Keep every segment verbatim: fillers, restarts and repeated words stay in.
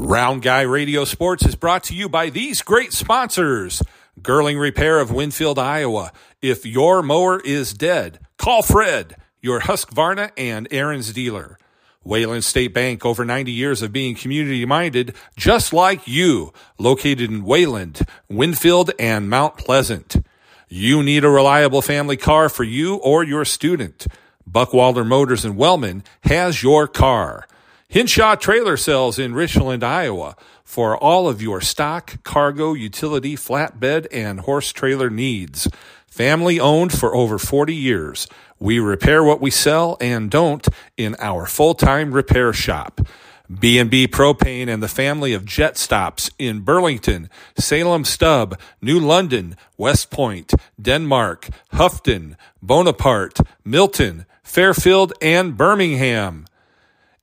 Round Guy Radio Sports is brought to you by these great sponsors. Girling Repair of Winfield, Iowa. If your mower is dead, call Fred, your Husqvarna and Aaron's dealer. Wayland State Bank, over ninety years of being community-minded, just like you, located in Wayland, Winfield, and Mount Pleasant. You need a reliable family car for you or your student. Buckwalter Motors in Wellman has your car. Hinshaw Trailer Sales in Richland, Iowa, for all of your stock, cargo, utility, flatbed, and horse trailer needs. Family owned for over forty years. We repair what we sell and don't in our full-time repair shop. B and B Propane and the family of Jet Stops in Burlington, Salem Stub, New London, West Point, Denmark, Houghton, Bonaparte, Milton, Fairfield, and Birmingham.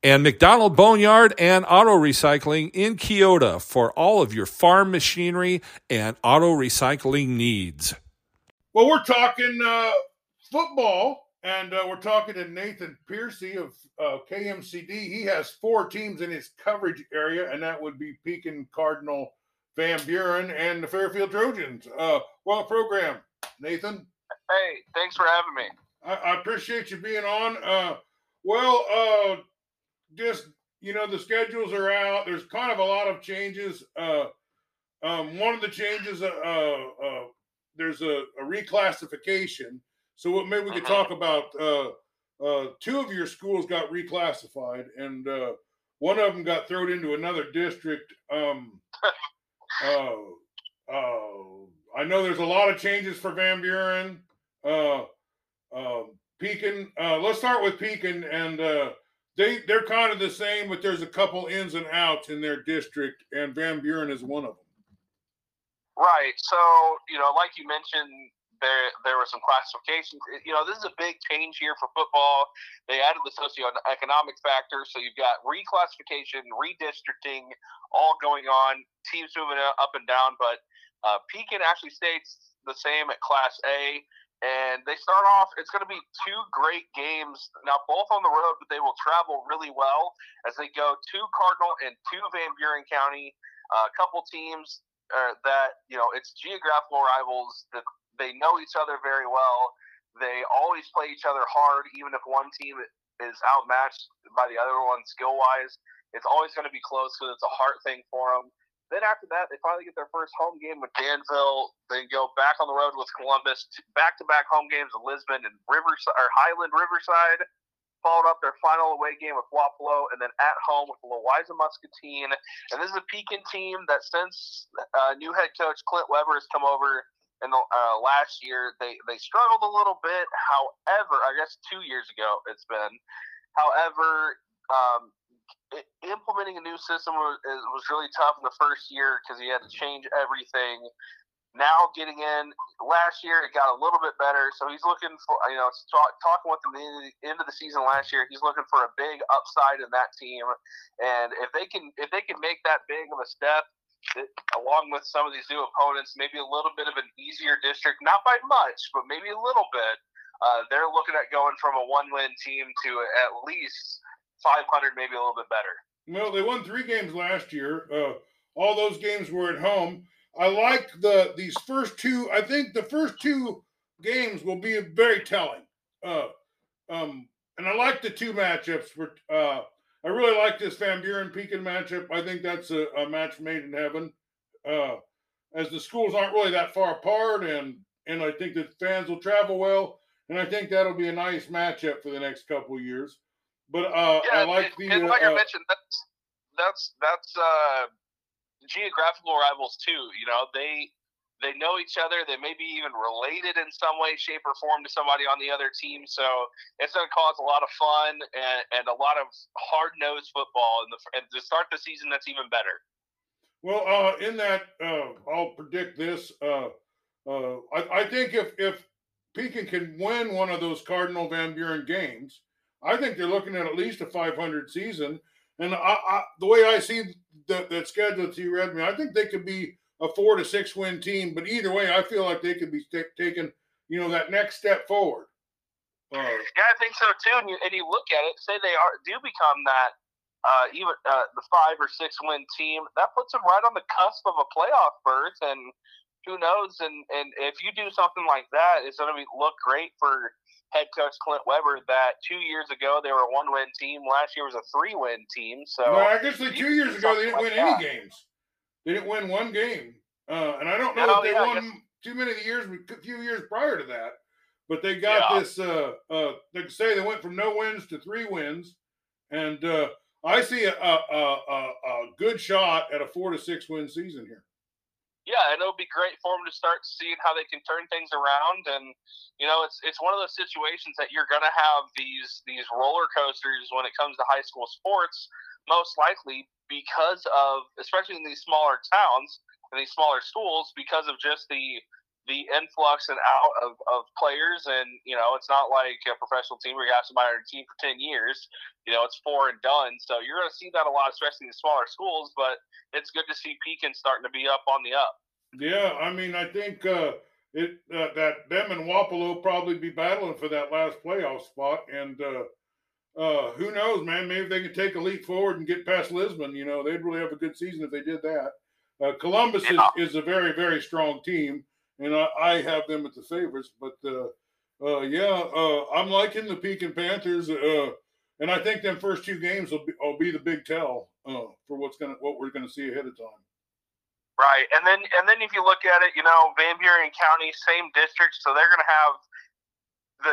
And McDonald Boneyard and Auto Recycling in Keota for all of your farm machinery and auto recycling needs. Well, we're talking uh, football, and uh, we're talking to Nathan Pearcy of uh, K M C D. He has four teams in his coverage area, and that would be Pekin, Cardinal, Van Buren, and the Fairfield Trojans. Uh, well, program, Nathan. Hey, thanks for having me. I, I appreciate you being on. Uh, well, uh, Just, you know, the schedules are out. There's kind of a lot of changes. Uh, um, one of the changes, uh, uh, there's a, a reclassification. So what, maybe we could talk about uh, uh, two of your schools got reclassified, and uh, one of them got thrown into another district. Um, uh, uh, I know there's a lot of changes for Van Buren. Uh, uh, Pekin, uh, let's start with Pekin, and uh, They, they're kind of the same, but there's a couple ins and outs in their district, and Van Buren is one of them. Right. So, you know, like you mentioned, there there were some classifications. You know, this is a big change here for football. They added the socioeconomic factor, so you've got reclassification, redistricting, all going on, teams moving up and down, but uh, Pekin actually stays the same at Class A. And they start off, it's going to be two great games, now both on the road, but they will travel really well as they go to Cardinal and to Van Buren County, a uh, couple teams uh, that, you know, it's geographical rivals, that they know each other very well. They always play each other hard, even if one team is outmatched by the other one skill-wise. It's always going to be close because it's a heart thing for them. Then after that, they finally get their first home game with Danville. They go back on the road with Columbus, back-to-back home games with Lisbon and Rivers or Highland Riverside, followed up their final away game with Wapello, and then at home with Louisa Muscatine. And this is a Pekin team that since uh, new head coach Clint Weber has come over in the uh, last year, they, they struggled a little bit. However, I guess two years ago it's been. However, um, implementing a new system was, was really tough in the first year because he had to change everything. Now getting in, last year it got a little bit better, so he's looking for, you know, talk, talking with him at the end of the season last year, he's looking for a big upside in that team. And if they can if they can make that big of a step, it, along with some of these new opponents, maybe a little bit of an easier district, not by much, but maybe a little bit, uh, they're looking at going from a one-win team to at least – five hundred, maybe a little bit better. Well, they won three games last year. Uh, all those games were at home. I like the these first two. I think the first two games will be very telling. Uh, um, and I like the two matchups. For, uh, I really like this Van Buren-Pekin matchup. I think that's a, a match made in heaven, uh, as the schools aren't really that far apart, and, and I think that fans will travel well, and I think that'll be a nice matchup for the next couple of years. But uh, yeah, I like and, the. And like uh, I mentioned, that's that's that's uh, geographical rivals too. You know, they they know each other. They may be even related in some way, shape, or form to somebody on the other team. So it's going to cause a lot of fun and, and a lot of hard-nosed football, and, the, and to start the season, that's even better. Well, uh, in that, uh, I'll predict this. Uh, uh, I, I think if if Pekin can win one of those Cardinal Van Buren games, I think they're looking at at least a five hundred season. And I, I, the way I see the, that schedule that you read me, I think they could be a four- to six-win team. But either way, I feel like they could be t- taking, you know, that next step forward. Uh, yeah, I think so, too. And you, and you look at it, say they are do become that uh, even uh, the five or six win team, that puts them right on the cusp of a playoff berth. And who knows? And, and if you do something like that, it's going to be look great for head coach Clint Weber. That two years ago they were a one-win team. Last year was a three-win team. So well, I guess like two years ago they didn't win any games. They didn't win one game, uh, and I don't know if they won too many of the years, a few years prior to that. But they got this. Uh, uh, like I say, they went from no wins to three wins, and uh, I see a, a, a, a good shot at a four to six win season here. Yeah, and it'll be great for them to start seeing how they can turn things around. And, you know, it's it's one of those situations that you're going to have these these roller coasters when it comes to high school sports, most likely because of, especially in these smaller towns and these smaller schools, because of just the the influx and out of, of players. And, you know, it's not like a professional team where you have somebody on your team for ten years. You know, it's four and done. So you're going to see that a lot, especially in the smaller schools, but it's good to see Pekin starting to be up on the up. Yeah, I mean, I think uh, it uh, that them and Wapello probably be battling for that last playoff spot. And uh, uh, who knows, man, maybe they can take a leap forward and get past Lisbon. You know, they'd really have a good season if they did that. Uh, Columbus yeah. is, is a very, very strong team. And I, I have them at the favorites, but uh, uh, yeah, uh, I'm liking the Pekin Panthers, uh, and I think them first two games will be, will be the big tell uh, for what's gonna what we're gonna see ahead of time. Right, and then and then if you look at it, you know, Van Buren County, same district, so they're gonna have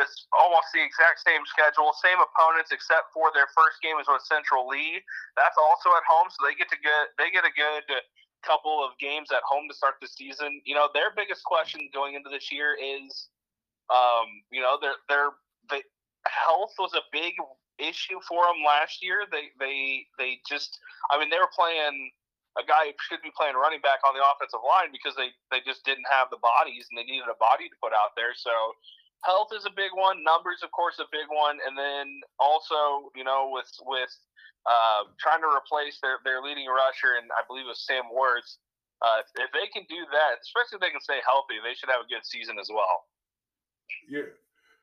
this almost the exact same schedule, same opponents, except for their first game is with Central Lee. That's also at home, so they get to get they get a good. couple of games at home to start the season. You know, their biggest question going into this year is, um, you know, their their the health was a big issue for them last year. They they they just, I mean, they were playing a guy who should be playing running back on the offensive line because they they just didn't have the bodies and they needed a body to put out there. So health is a big one. Numbers, of course, a big one, and then also, you know, with with. Uh, trying to replace their, their leading rusher, and I believe it was Sam Wirtz. Uh, if they can do that, especially if they can stay healthy, they should have a good season as well. Yeah,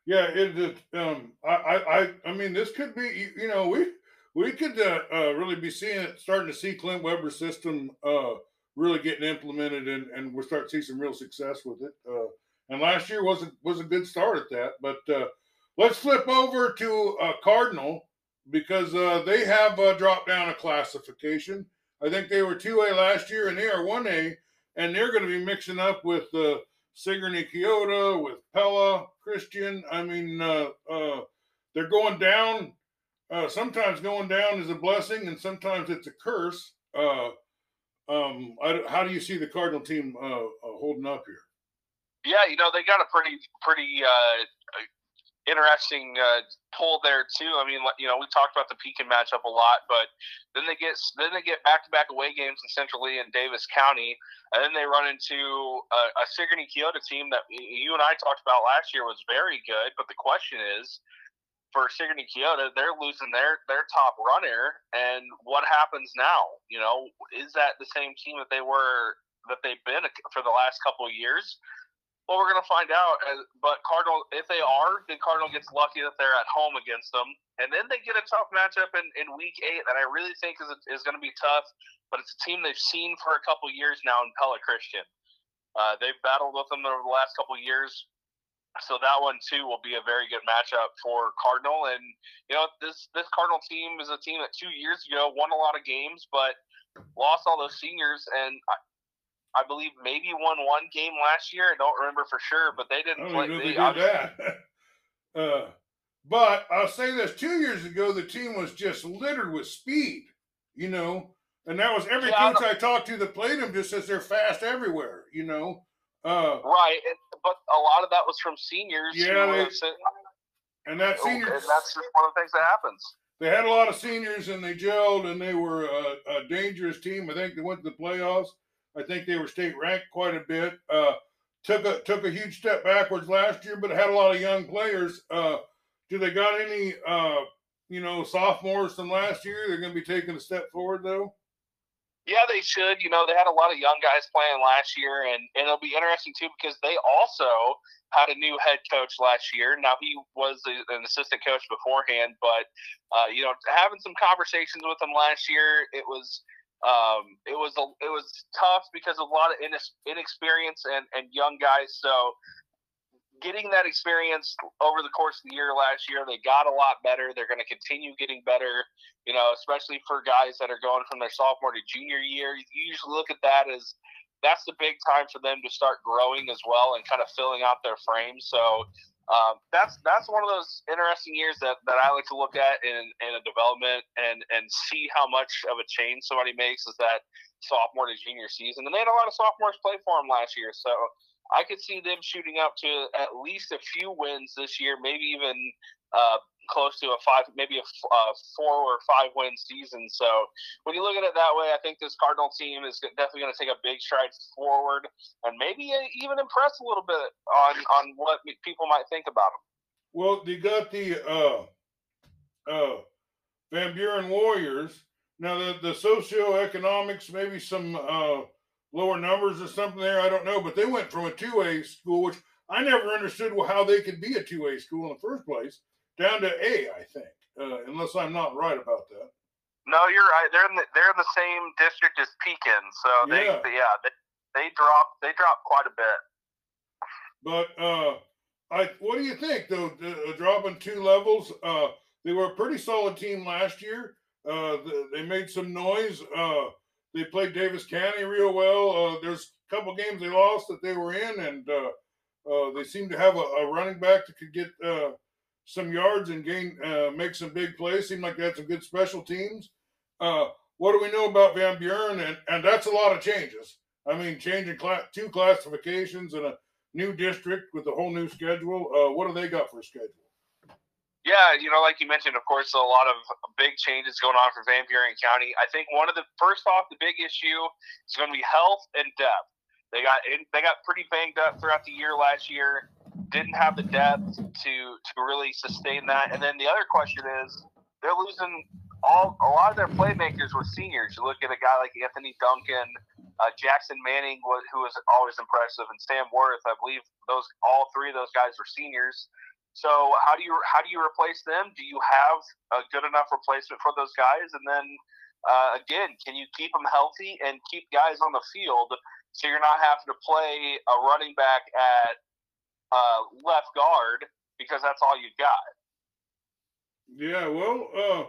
yeah. It, it, um, I, I, I mean, this could be. You know, we we could uh, uh, really be seeing it, starting to see Clint Weber's system uh, really getting implemented, and, and we're starting to see some real success with it. Uh, and last year was a, was a good start at that. But uh, let's flip over to uh, Cardinal. Because uh, they have uh, dropped down a classification. I think they were two A last year, and they are one A. And they're going to be mixing up with uh, Sigourney-Keota, with Pella Christian. I mean, uh, uh, they're going down. Uh, sometimes going down is a blessing, and sometimes it's a curse. Uh, um, I, how do you see the Cardinal team uh, uh, holding up here? Yeah, you know, they got a pretty, pretty uh, – interesting uh, pull there too. I mean, you know, we talked about the Pekin matchup a lot, but then they get then they get back-to-back away games in Central Lee and Davis County, and then they run into a, a Sigourney-Keota team that you and I talked about last year was very good. But the question is, for Sigourney-Keota, they're losing their their top runner, and what happens now? You know, is that the same team that they were that they've been for the last couple of years? Well, we're going to find out, but Cardinal, if they are, then Cardinal gets lucky that they're at home against them. And then they get a tough matchup in, in week eight that I really think is, is going to be tough, but it's a team they've seen for a couple years now in Pella Christian. Uh, they've battled with them over the last couple years. So that one, too, will be a very good matchup for Cardinal. And, you know, this, this Cardinal team is a team that two years ago won a lot of games, but lost all those seniors. And I, I believe maybe won one game last year. I don't remember for sure, but they didn't play. They did that. uh, but I'll say this: two years ago, the team was just littered with speed, you know, and that was every yeah, coach I, I talked to that played them just says they're fast everywhere, you know. Uh, right, it, but a lot of that was from seniors. Yeah, who they, sent, and that seniors. And that's just one of the things that happens. They had a lot of seniors, and they gelled, and they were a, a dangerous team. I think they went to the playoffs. I think they were state ranked quite a bit. Uh, took a took a huge step backwards last year, but had a lot of young players. Uh, do they got any, uh, you know, sophomores from last year? They're going to be taking a step forward, though. Yeah, they should. You know, they had a lot of young guys playing last year, and, and it'll be interesting, too, because they also had a new head coach last year. Now, he was a, an assistant coach beforehand, but, uh, you know, having some conversations with him last year, it was um, it was a, it was tough because of a lot of inexperience and, and young guys. So getting that experience over the course of the year last year, they got a lot better. They're going to continue getting better, you know, especially for guys that are going from their sophomore to junior year. You usually look at that as that's the big time for them to start growing as well and kind of filling out their frame. So um, that's that's one of those interesting years that, that I like to look at in, in a development and, and see how much of a change somebody makes is that sophomore to junior season. And they had a lot of sophomores play for them last year, so I could see them shooting up to at least a few wins this year, maybe even uh, close to a five, maybe a f- uh, four or five win season. So when you look at it that way, I think this Cardinal team is definitely going to take a big stride forward and maybe even impress a little bit on, on what people might think about them. Well, they got the uh, uh, Van Buren Warriors. Now, the, the socioeconomics, maybe some uh, – lower numbers or something there, I don't know, but they went from a two A school, which I never understood how they could be a two A school in the first place, down to A, I think, uh, unless I'm not right about that. No, you're right. They're in the, they're in the same district as Pekin, so they yeah, yeah they, they dropped they dropped quite a bit. But uh, I what do you think though? The, the dropping two levels, uh, they were a pretty solid team last year. Uh, the, they made some noise. Uh, They played Davis County real well. Uh, there's a couple games they lost that they were in, and uh, uh, they seemed to have a, a running back that could get uh, some yards and gain, uh, make some big plays. Seemed like they had some good special teams. Uh, what do we know about Van Buren? And, and that's a lot of changes. I mean, changing cla- two classifications and a new district with a whole new schedule. Uh, what do they got for a schedule? Yeah, you know, like you mentioned, of course, a lot of big changes going on for Van Buren County. I think one of the first off, the big issue is going to be health and depth. They got in, they got pretty banged up throughout the year last year. Didn't have the depth to to really sustain that. And then the other question is they're losing all a lot of their playmakers were seniors. You look at a guy like Anthony Duncan, uh, Jackson Manning, who was always impressive, and Sam Worth. I believe those all three of those guys were seniors. So how do you how do you replace them? Do you have a good enough replacement for those guys? And then, uh, again, can you keep them healthy and keep guys on the field so you're not having to play a running back at uh, left guard because that's all you got? Yeah, well, uh,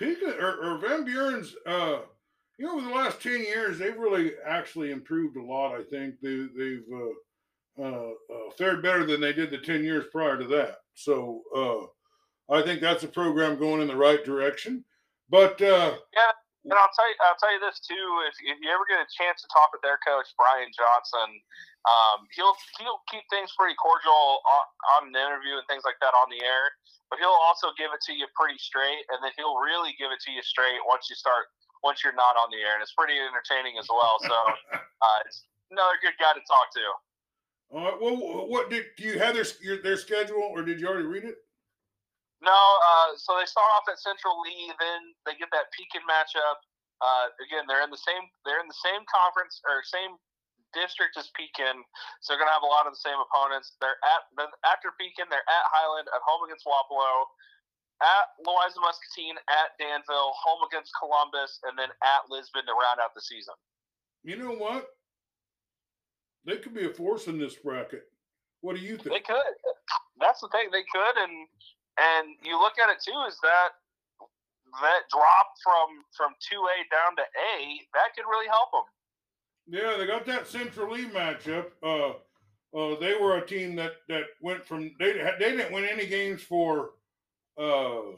Pika, or, or Van Buren's, uh, you know, over the last ten years, they've really actually improved a lot, I think. They, they've uh, – Uh, uh, fared better than they did the ten years prior to that. So uh, I think that's a program going in the right direction. But uh, yeah, and I'll tell you, I'll tell you this too. If, if you ever get a chance to talk with their coach Brian Johnson, um, he'll he'll keep things pretty cordial on, on an interview and things like that on the air. But he'll also give it to you pretty straight, and then he'll really give it to you straight once you start once you're not on the air, and it's pretty entertaining as well. So uh, it's another good guy to talk to. All right. Well, what did do you have their their schedule, or did you already read it? No. Uh, so they start off at Central Lee, then they get that Pekin matchup. Uh, again, they're in the same they're in the same conference or same district as Pekin, so they're going to have a lot of the same opponents. They're at after Pekin, they're at Highland, at home against Wapello, at Loiza Muscatine, at Danville, home against Columbus, and then at Lisbon to round out the season. You know what? They could be a force in this bracket. What do you think? They could. That's the thing. They could, and and you look at it too. Is that that drop from from two A down to A that could really help them? Yeah, they got that Central Lee matchup. Uh, uh, they were a team that, that went from they they didn't win any games for uh,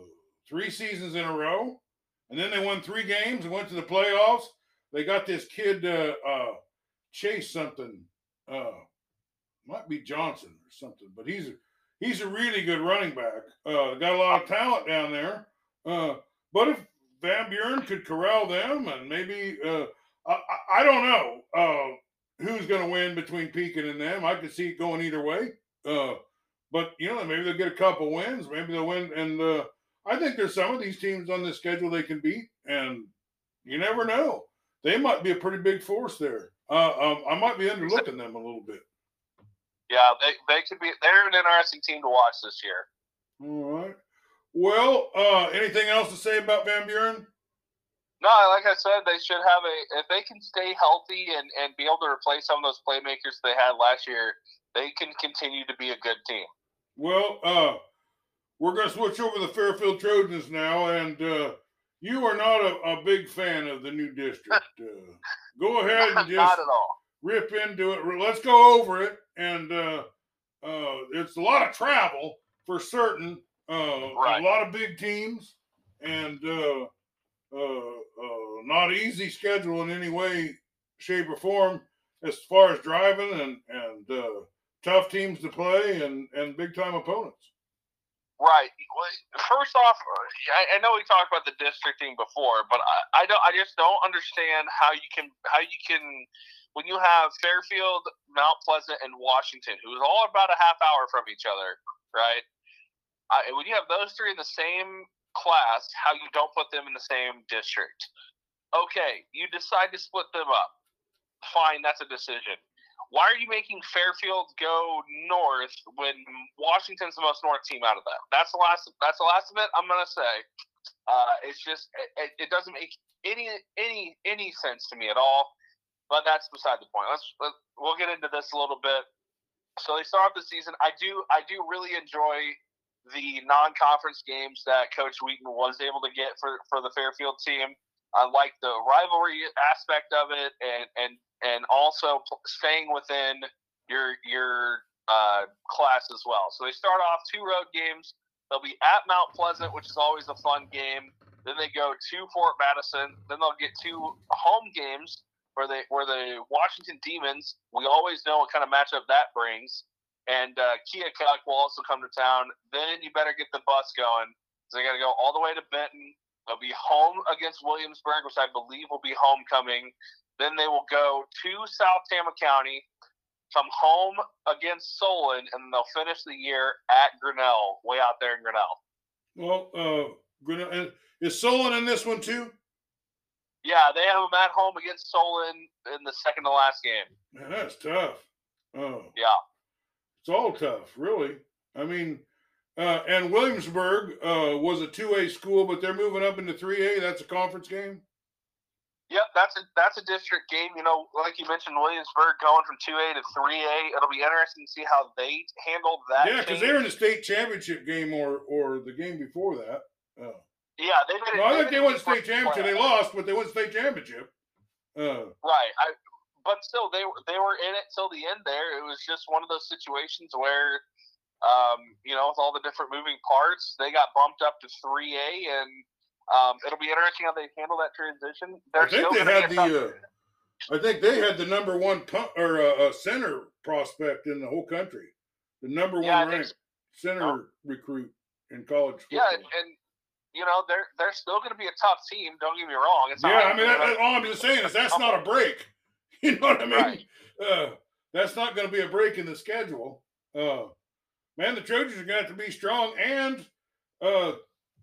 three seasons in a row, and then they won three games and went to the playoffs. They got this kid uh, uh, Chase something. Uh, might be Johnson or something, but he's a, he's a really good running back. Uh, got a lot of talent down there. Uh, but if Van Buren could corral them and maybe uh, I, I don't know uh, who's going to win between Pekin and them. I could see it going either way. Uh, but, you know, maybe they'll get a couple wins. Maybe they'll win. And uh, I think there's some of these teams on this schedule they can beat, and you never know. they might be a pretty big force there. Uh, um, I might be underlooking them a little bit. Yeah, they, they could be. They're an interesting team to watch this year. All right. Well, uh, anything else to say about Van Buren? No, like I said, they should have a – if they can stay healthy and, and be able to replace some of those playmakers they had last year, they can continue to be a good team. Well, uh, we're going to switch over to the Fairfield Trojans now, and uh, you are not a, a big fan of the new district. Uh, go ahead and just – Not at all. Rip into it. Let's go over it. And uh, uh, it's a lot of travel for certain. Uh, right. A lot of big teams and uh, uh, uh, not easy schedule in any way, shape, or form as far as driving and, and uh, tough teams to play and, and big-time opponents. Right. First off, I know we talked about the districting before, but I, I don't. I just don't understand how you can how you can when you have Fairfield, Mount Pleasant, and Washington, who's all about a half hour from each other, right? I, when you have those three in the same class, how you don't put them in the same district? Okay, you decide to split them up. Fine, that's a decision. Why are you making Fairfield go north when Washington's the most north team out of them? That's the last. That's the last of it. I'm gonna say uh, it's just it, it doesn't make any any any sense to me at all. But that's beside the point. Let's let, we'll get into this a little bit. So they start off the season. I do I do really enjoy the non-conference games that Coach Wheaton was able to get for for the Fairfield team. I like the rivalry aspect of it, and and. And also staying within your your uh, class as well. So they start off two road games. They'll be at Mount Pleasant, which is always a fun game. Then they go to Fort Madison. Then they'll get two home games where they where the Washington Demons. We always know what kind of matchup that brings. And uh, Keokuk will also come to town. Then you better get the bus going. So they got to go all the way to Benton. They'll be home against Williamsburg, which I believe will be homecoming. Then they will go to South Tama County, come home against Solon, and they'll finish the year at Grinnell, way out there in Grinnell. Well, uh, Grinnell, and is Solon in this one too? Yeah, they have them at home against Solon in the second to last game. Man, that's tough. Oh, yeah, it's all tough, really. I mean, uh, and Williamsburg uh, was a two A school, but they're moving up into three A. That's a conference game. Yep, that's a that's a district game. You know, like you mentioned, Williamsburg going from two A to three A. It'll be interesting to see how they handle that. Yeah, because they're in the state championship game or or the game before that. Uh, yeah, they did. No, I think they won state championship. They lost, but they won state championship. Uh, right, I, but still, they they were in it till the end. There, it was just one of those situations where, um, you know, with all the different moving parts, they got bumped up to three A and. Um, it'll be interesting how they handle that transition. They're I think they had the, uh, I think they had the number one co- or uh, center prospect in the whole country, the number yeah, one ranked so. center no. recruit in college football. Yeah, and, and you know they're they're still going to be a tough team. Don't get me wrong. It's yeah, not I mean that, all I'm just saying is that's not a break. You know what I mean? Right. Uh, that's not going to be a break in the schedule. Uh, man, the Trojans are going to have to be strong and. Uh,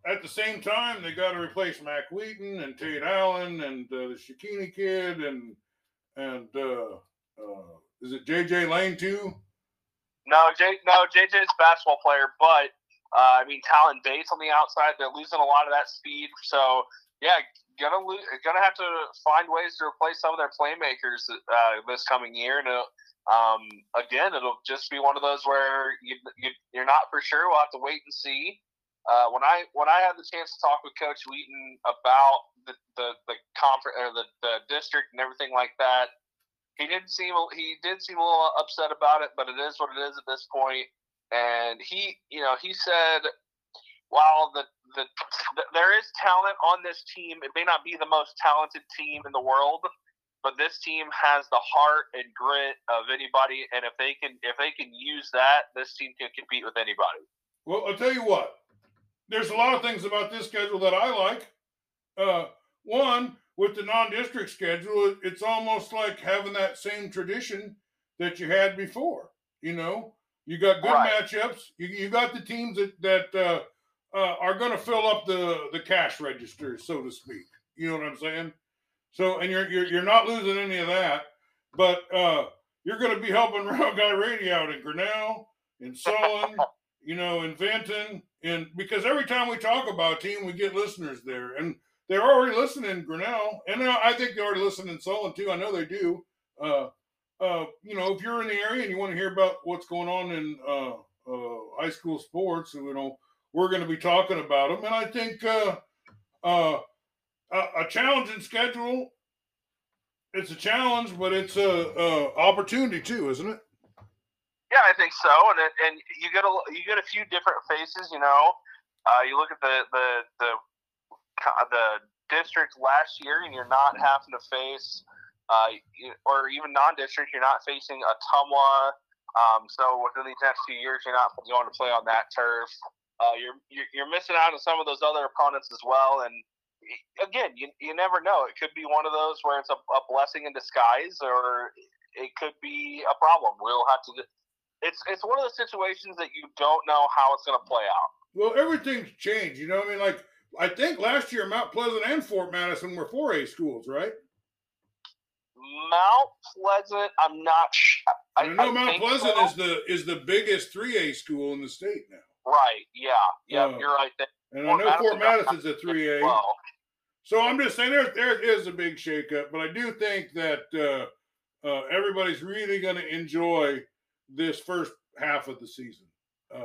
At the same time, they got to replace Mac Wheaton and Tate Allen and uh, the Shikini kid and and uh, uh, is it J J Lane too? No, J no J J's a basketball player, but uh, I mean Talon Bates on the outside. They're losing a lot of that speed, so yeah, gonna lo- gonna have to find ways to replace some of their playmakers uh, this coming year. And it'll, um, again, it'll just be one of those where you, you you're not for sure. We'll have to wait and see. Uh, when I when I had the chance to talk with Coach Wheaton about the the, the conference or the, the district and everything like that, he didn't seem he did seem a little upset about it, but it is what it is at this point. And he you know he said, while the the, the there is talent on this team, it may not be the most talented team in the world, but this team has the heart and grit of anybody, and if they can if they can use that, this team can compete with anybody. Well, I'll tell you what. There's a lot of things about this schedule that I like. Uh, one, with the non-district schedule, it, it's almost like having that same tradition that you had before. You know, you got good right. matchups. You, you got the teams that that uh, uh, are going to fill up the the cash registers, so to speak. You know what I'm saying? So, and you're, you're, you're not losing any of that, but uh, you're going to be helping Round Guy Radio out in Grinnell, in Sullen, you know, in Vinton, and because every time we talk about a team, we get listeners there, and they're already listening in Grinnell, and I think they already listen in Sullen too. I know they do. Uh, uh, you know, if you're in the area and you want to hear about what's going on in uh, uh, high school sports, you know, we're going to be talking about them, and I think uh, uh, a, a challenging schedule. It's a challenge, but it's a, a opportunity too, isn't it? Yeah, I think so. And it, and you get a you get a few different faces. You know, uh, you look at the the the the district last year, and you're not having to face, uh, or even non-district, you're not facing Ottumwa. Um, so within these next few years, you're not going to play on that turf. Uh, you're you're missing out on some of those other opponents as well, and again, you you never know. It could be one of those where it's a, a blessing in disguise, or it could be a problem. We'll have to. It's it's one of those situations that you don't know how it's going to play out. Well, everything's changed. You know what I mean? Like, I think last year Mount Pleasant and Fort Madison were four A schools, right? Mount Pleasant, I'm not sure. I, I know I Mount Pleasant so. is the is the biggest three A school in the state now. Right, yeah. Yeah, uh, you're right there. And Fort I know Madison, Fort Madison's a three A. Well. So I'm just saying there, there is a big shakeup, but I do think that uh, uh, everybody's really going to enjoy this first half of the season. Uh,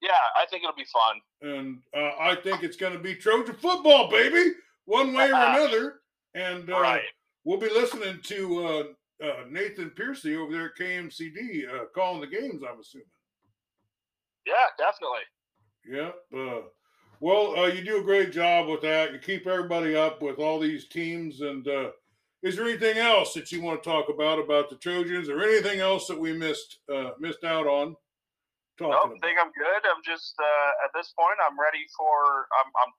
yeah, I think it'll be fun. And uh, I think it's going to be Trojan football, baby, one way or another. And uh, right. we'll be listening to uh, uh, Nathan Pearcy over there at K M C D uh, calling the games, I'm assuming. Yeah, definitely. Yeah. Uh, well, uh, you do a great job with that. You keep everybody up with all these teams. And uh, is there anything else that you want to talk about about the Trojans, or anything else that we missed uh, missed out on? Talking nope, I think I'm good. I'm just uh, at this point. I'm ready for. I'm, I'm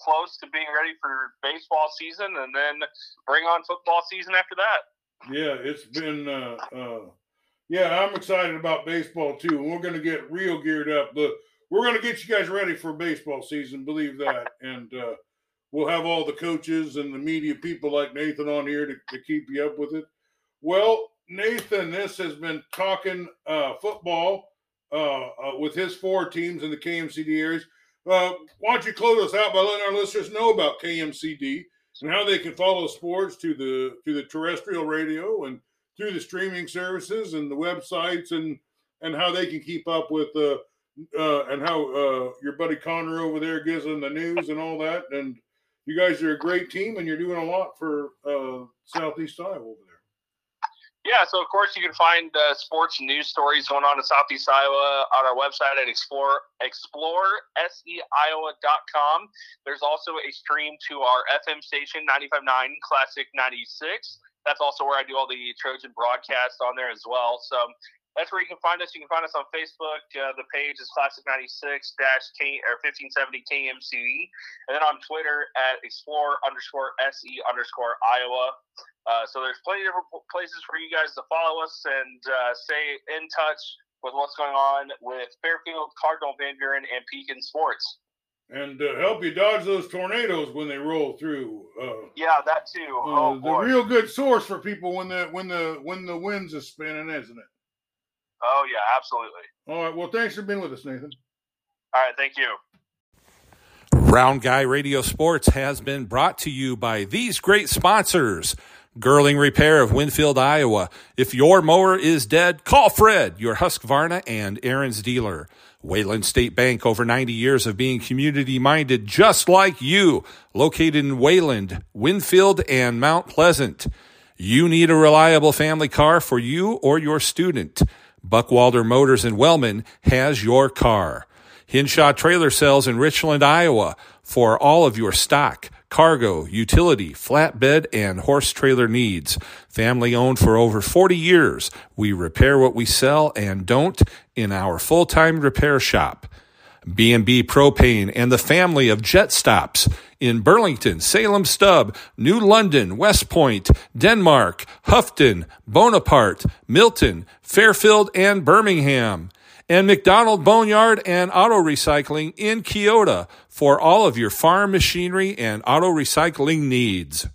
close to being ready for baseball season, and then bring on football season after that. Yeah, it's been. Uh, uh, Yeah, I'm excited about baseball, too. We're going to get real geared up, but we're going to get you guys ready for baseball season, believe that. And uh, we'll have all the coaches and the media people like Nathan on here to, to keep you up with it. Well, Nathan, this has been Talking uh, Football uh, uh, with his four teams in the K M C D areas. Uh, why don't you close us out by letting our listeners know about K M C D and how they can follow sports to the to the terrestrial radio and through the streaming services and the websites, and and how they can keep up with uh, uh and how uh your buddy Connor over there gives them the news and all that. And you guys are a great team, and you're doing a lot for uh Southeast Iowa over there. Yeah, so of course you can find uh, sports and news stories going on in Southeast Iowa on our website at explore explore se iowa dot com. There's also a stream to our F M station ninety-five point nine Classic ninety-six. That's also where I do all the Trojan broadcasts on there as well. So that's where you can find us. You can find us on Facebook. Uh, the page is Classic ninety-six K or fifteen seventy K M C D, and then on Twitter at explore underscore se underscore Iowa. Uh, so there's plenty of different places for you guys to follow us and uh, stay in touch with what's going on with Fairfield, Cardinal, Van Buren, and Pekin sports. And uh, help you dodge those tornadoes when they roll through. Uh, yeah, that too. Oh, uh, boy. The real good source for people when the when the when the winds are spinning, isn't it? Oh yeah, absolutely. All right. Well, thanks for being with us, Nathan. All right. Thank you. Round Guy Radio Sports has been brought to you by these great sponsors. Girling Repair of Winfield, Iowa. If your mower is dead, call Fred, your Husqvarna and Aaron's dealer. Wayland State Bank, over ninety years of being community-minded just like you, located in Wayland, Winfield, and Mount Pleasant. You need a reliable family car for you or your student. Buckwalter Motors in Wellman has your car. Hinshaw Trailer Sales in Richland, Iowa, for all of your stock, cargo, utility, flatbed, and horse trailer needs. Family owned for over forty years. We repair what we sell and don't in our full-time repair shop. B and B Propane and the family of Jet Stops in Burlington, Salem Stub, New London, West Point, Denmark, Houghton, Bonaparte, Milton, Fairfield, and Birmingham. And McDonald Boneyard and Auto Recycling in Keota for all of your farm machinery and auto recycling needs.